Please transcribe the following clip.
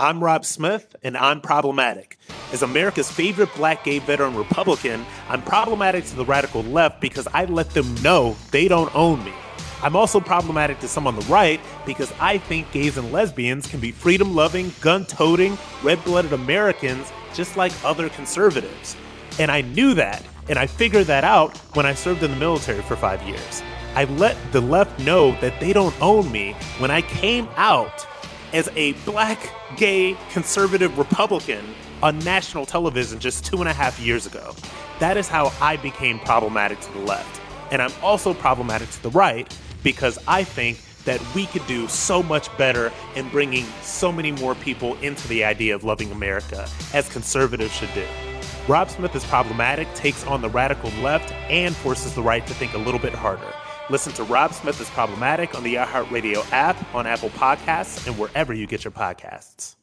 I'm Rob Smith, and I'm problematic. As America's favorite black gay veteran Republican, I'm problematic to the radical left because I let them know they don't own me. I'm also problematic to some on the right because I think gays and lesbians can be freedom-loving, gun-toting, red-blooded Americans just like other conservatives. And I knew that, and I figured that out when I served in the military for 5 years. I let the left know that they don't own me when I came out as a black, gay, conservative Republican on national television just 2.5 years ago. That is how I became problematic to the left. And I'm also problematic to the right because I think that we could do so much better in bringing so many more people into the idea of loving America, as conservatives should do. Rob Smith is problematic, takes on the radical left, and forces the right to think a little bit harder. Listen to Rob Smith is Problematic on the iHeartRadio app, on Apple Podcasts, and wherever you get your podcasts.